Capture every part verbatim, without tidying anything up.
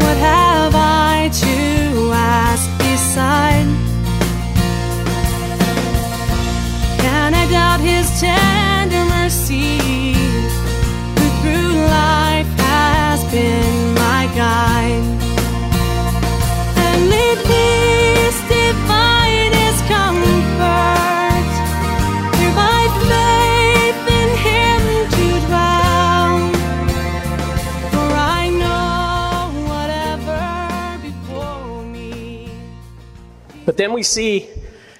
What have I to ask beside? Doubt his tender mercy, who through life has been my guide, and lead me his divinest comfort, through my faith in him to dwell, for I know whatever before me. But then we see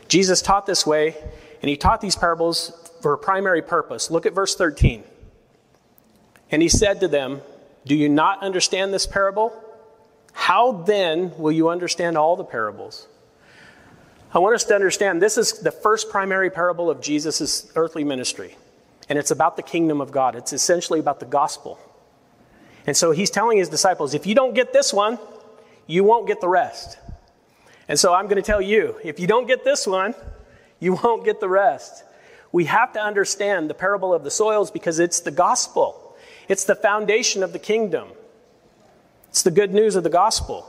Jesus taught this way, and he taught these parables for a primary purpose. Look at verse thirteen. And he said to them, "Do you not understand this parable? How then will you understand all the parables?" I want us to understand this is the first primary parable of Jesus' earthly ministry. And it's about the kingdom of God. It's essentially about the gospel. And so he's telling his disciples, if you don't get this one, you won't get the rest. And so I'm going to tell you, if you don't get this one, you won't get the rest. We have to understand the parable of the soils because it's the gospel. It's the foundation of the kingdom. It's the good news of the gospel.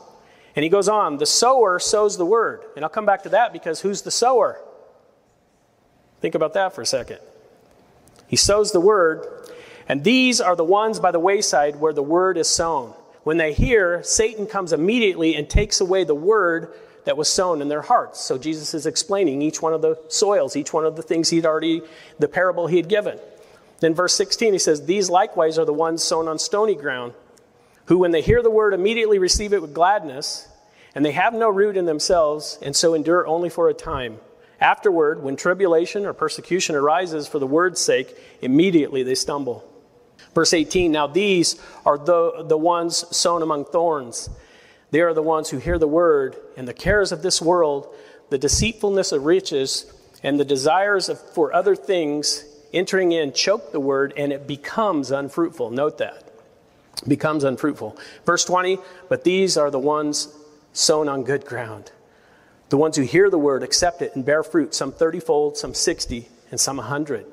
And he goes on, the sower sows the word. And I'll come back to that because who's the sower? Think about that for a second. He sows the word. And these are the ones by the wayside where the word is sown. When they hear, Satan comes immediately and takes away the word that was sown in their hearts. So Jesus is explaining each one of the soils, each one of the things he'd already, the parable he had given. Then verse sixteen, he says, "These likewise are the ones sown on stony ground, who when they hear the word immediately receive it with gladness, and they have no root in themselves, and so endure only for a time. Afterward, when tribulation or persecution arises for the word's sake, immediately they stumble." Verse eighteen, "Now these are the, the ones sown among thorns. They are the ones who hear the word, and the cares of this world, the deceitfulness of riches, and the desires of, for other things entering in choke the word, and it becomes unfruitful." Note that. Becomes unfruitful. Verse twenty, "But these are the ones sown on good ground. The ones who hear the word, accept it, and bear fruit, some thirty-fold, some sixty, and some a hundred."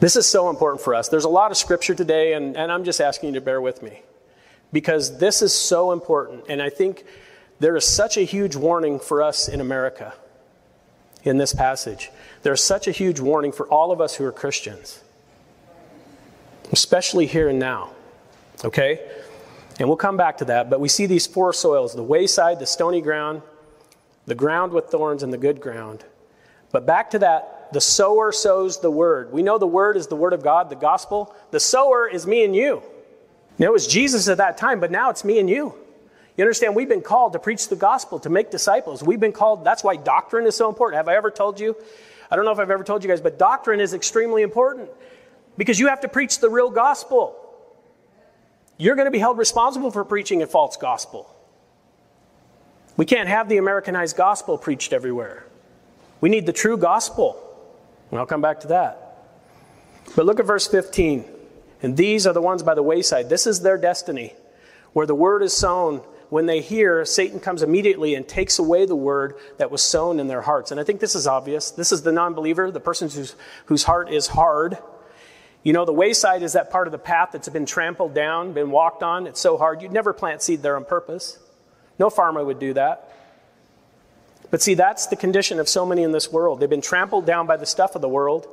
This is so important for us. There's a lot of scripture today, and, and I'm just asking you to bear with me, because this is so important. And I think there is such a huge warning for us in America in this passage. There's such a huge warning for all of us who are Christians, especially here and now, okay? And we'll come back to that, but we see these four soils, the wayside, the stony ground, the ground with thorns, and the good ground. But back to that, the sower sows the word. We know the word is the word of God, the gospel. The sower is me and you. Now, it was Jesus at that time, but now it's me and you. You understand, we've been called to preach the gospel, to make disciples. We've been called, that's why doctrine is so important. Have I ever told you? I don't know if I've ever told you guys, but doctrine is extremely important because you have to preach the real gospel. You're going to be held responsible for preaching a false gospel. We can't have the Americanized gospel preached everywhere. We need the true gospel. And I'll come back to that. But look at verse fifteen. "And these are the ones by the wayside." This is their destiny, where the word is sown. When they hear, Satan comes immediately and takes away the word that was sown in their hearts. And I think this is obvious. This is the non-believer, the person whose, whose heart is hard. You know, the wayside is that part of the path that's been trampled down, been walked on. It's so hard. You'd never plant seed there on purpose. No farmer would do that. But see, that's the condition of so many in this world. They've been trampled down by the stuff of the world.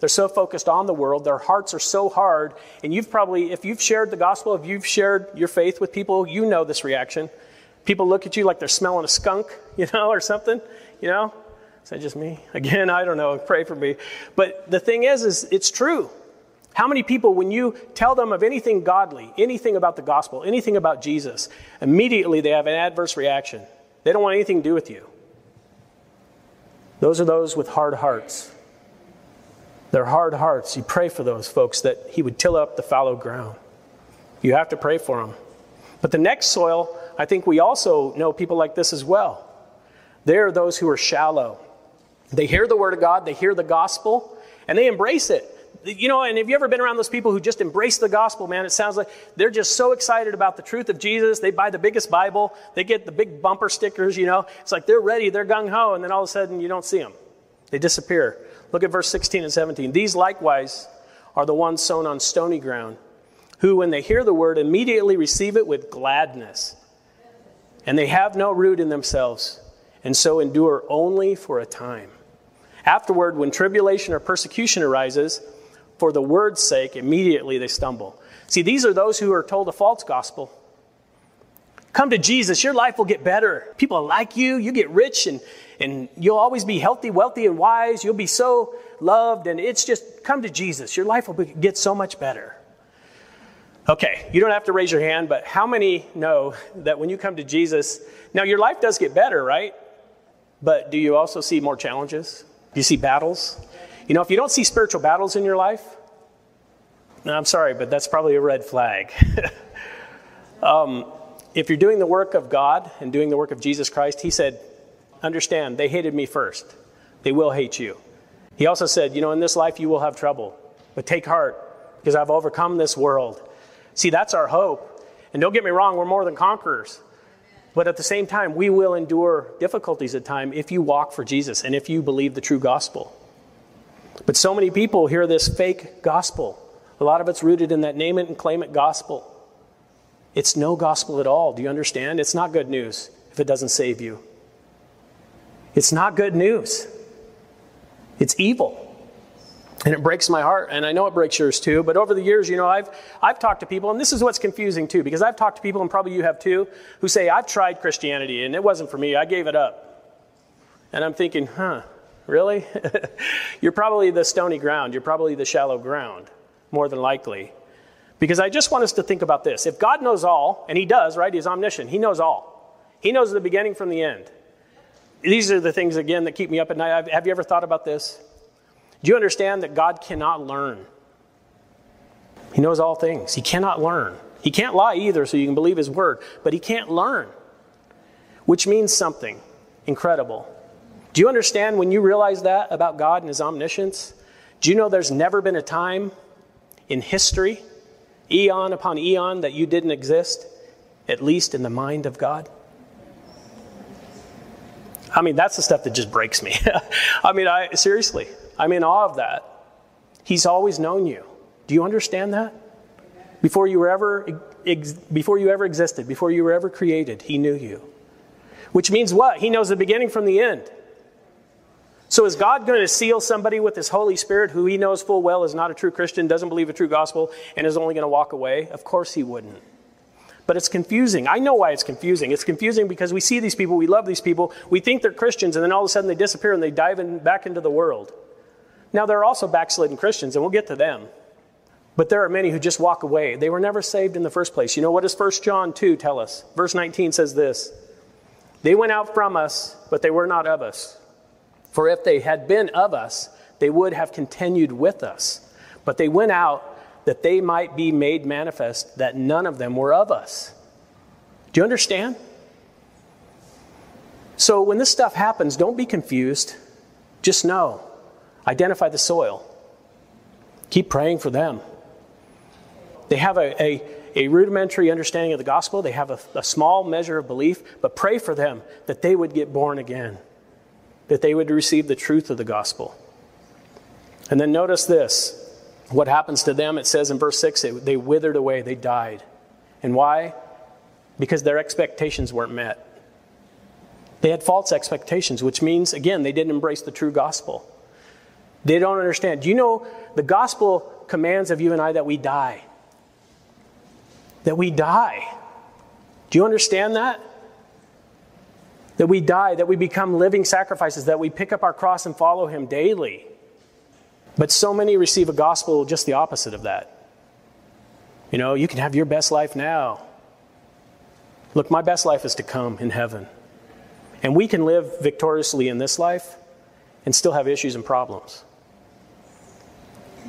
They're so focused on the world. Their hearts are so hard. And you've probably, if you've shared the gospel, if you've shared your faith with people, you know this reaction. People look at you like they're smelling a skunk, you know, or something, you know. Is that just me? Again, I don't know. Pray for me. But the thing is, is it's true. How many people, when you tell them of anything godly, anything about the gospel, anything about Jesus, immediately they have an adverse reaction. They don't want anything to do with you. Those are those with hard hearts. Their hard hearts. You pray for those folks that he would till up the fallow ground. You have to pray for them. But the next soil, I think we also know people like this as well. They are those who are shallow. They hear the word of God, they hear the gospel, and they embrace it. You know, and have you ever been around those people who just embrace the gospel, man? It sounds like they're just so excited about the truth of Jesus. They buy the biggest Bible. They get the big bumper stickers, you know. It's like they're ready, they're gung-ho, and then all of a sudden you don't see them. They disappear. Look at verse sixteen and seventeen. These likewise are the ones sown on stony ground, who when they hear the word immediately receive it with gladness. And they have no root in themselves, and so endure only for a time. Afterward, when tribulation or persecution arises, for the word's sake, immediately they stumble. See, these are those who are told a false gospel. Come to Jesus, your life will get better. People like you, you get rich, and, and you'll always be healthy, wealthy, and wise. You'll be so loved, and it's just, come to Jesus. Your life will be, get so much better. Okay, you don't have to raise your hand, but how many know that when you come to Jesus, now your life does get better, right? But do you also see more challenges? Do you see battles? You know, if you don't see spiritual battles in your life, I'm sorry, but that's probably a red flag. um, if you're doing the work of God and doing the work of Jesus Christ, he said, understand, they hated me first. They will hate you. He also said, you know, in this life you will have trouble, but take heart because I've overcome this world. See, that's our hope. And don't get me wrong, we're more than conquerors. But at the same time, we will endure difficulties at times if you walk for Jesus and if you believe the true gospel. But so many people hear this fake gospel. A lot of it's rooted in that name it and claim it gospel. It's no gospel at all. Do you understand? It's not good news if it doesn't save you. It's not good news. It's evil. And it breaks my heart, and I know it breaks yours too. But over the years, you know, I've I've talked to people, and this is what's confusing too, because I've talked to people, and probably you have too, who say, I've tried Christianity, and it wasn't for me. I gave it up. And I'm thinking, huh. Really? You're probably the stony ground. You're probably the shallow ground, more than likely. Because I just want us to think about this. If God knows all, and he does, right? He's omniscient. He knows all. He knows the beginning from the end. These are the things, again, that keep me up at night. Have you ever thought about this? Do you understand that God cannot learn? He knows all things. He cannot learn. He can't lie either, so you can believe his word. But he can't learn, which means something incredible. Do you understand when you realize that about God and his omniscience? Do you know there's never been a time in history, eon upon eon, that you didn't exist, at least in the mind of God? I mean, that's the stuff that just breaks me. I mean, I seriously, I'm in awe of that. He's always known you. Do you understand that? Before you were ever, ex- before you ever existed, before you were ever created, he knew you. Which means what? He knows the beginning from the end. So is God going to seal somebody with his Holy Spirit who he knows full well is not a true Christian, doesn't believe a true gospel, and is only going to walk away? Of course he wouldn't. But it's confusing. I know why it's confusing. It's confusing because we see these people, we love these people, we think they're Christians, and then all of a sudden they disappear and they dive in, back into the world. Now there are also backslidden Christians, and we'll get to them. But there are many who just walk away. They were never saved in the first place. You know, what does First John two tell us? Verse nineteen says this, they went out from us, but they were not of us. For if they had been of us, they would have continued with us. But they went out that they might be made manifest that none of them were of us. Do you understand? So when this stuff happens, don't be confused. Just know. Identify the soil. Keep praying for them. They have a, a, a rudimentary understanding of the gospel. They have a, a small measure of belief. But pray for them that they would get born again. That they would receive the truth of the gospel. And then notice this. What happens to them, it says in verse six, it, they withered away, they died. And why? Because their expectations weren't met. They had false expectations, which means, again, they didn't embrace the true gospel. They don't understand. Do you know the gospel commands of you and I that we die? That we die. Do you understand that? That we die, that we become living sacrifices, that we pick up our cross and follow him daily. But so many receive a gospel just the opposite of that. You know, you can have your best life now. Look, my best life is to come in heaven. And we can live victoriously in this life and still have issues and problems.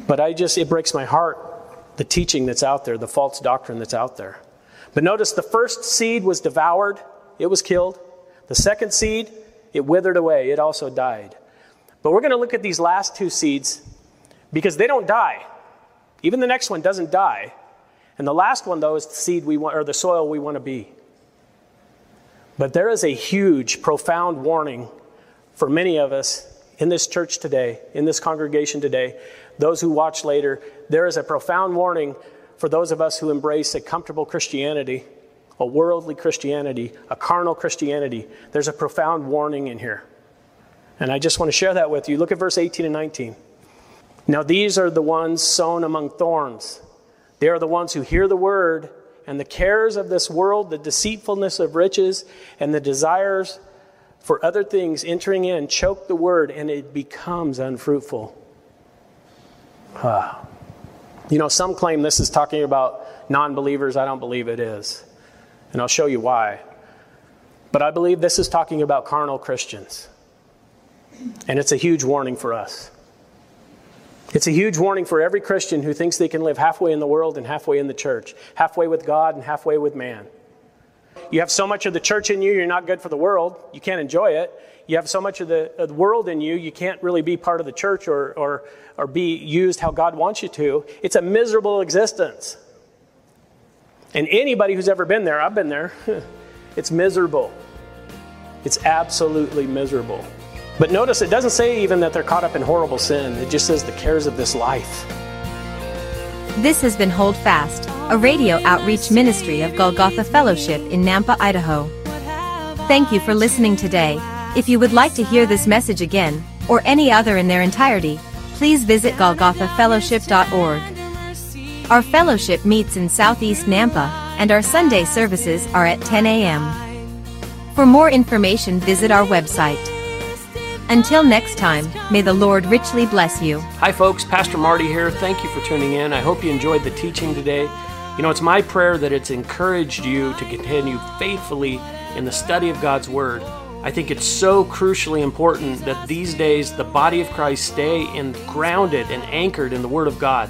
But I just, it breaks my heart, the teaching that's out there, the false doctrine that's out there. But notice the first seed was devoured. It was killed. The second seed, it withered away. It also died. But we're going to look at these last two seeds because they don't die. Even the next one doesn't die. And the last one, though, is the seed we want, or the soil we want to be. But there is a huge, profound warning for many of us in this church today, in this congregation today, those who watch later. There is a profound warning for those of us who embrace a comfortable Christianity, a worldly Christianity, a carnal Christianity. There's a profound warning in here. And I just want to share that with you. Look at verse eighteen and nineteen. Now these are the ones sown among thorns. They are the ones who hear the word, and the cares of this world, the deceitfulness of riches, and the desires for other things entering in choke the word, and it becomes unfruitful. Ah. You know, some claim this is talking about non-believers. I don't believe it is. And I'll show you why. But I believe this is talking about carnal Christians. And it's a huge warning for us. It's a huge warning for every Christian who thinks they can live halfway in the world and halfway in the church, halfway with God and halfway with man. You have so much of the church in you, you're not good for the world. You can't enjoy it. You have so much of the, of the world in you, you can't really be part of the church or, or, or be used how God wants you to. It's a miserable existence. And anybody who's ever been there, I've been there, it's miserable. It's absolutely miserable. But notice it doesn't say even that they're caught up in horrible sin. It just says the cares of this life. This has been Hold Fast, a radio outreach ministry of Golgotha Fellowship in Nampa, Idaho. Thank you for listening today. If you would like to hear this message again, or any other in their entirety, please visit golgotha fellowship dot org. Our fellowship meets in southeast Nampa, and our Sunday services are at ten a.m. For more information, visit our website. Until next time, may the Lord richly bless you. Hi folks, Pastor Marty here. Thank you for tuning in. I hope you enjoyed the teaching today. You know, it's my prayer that it's encouraged you to continue faithfully in the study of God's Word. I think it's so crucially important that these days the body of Christ stay in, grounded and anchored in the Word of God,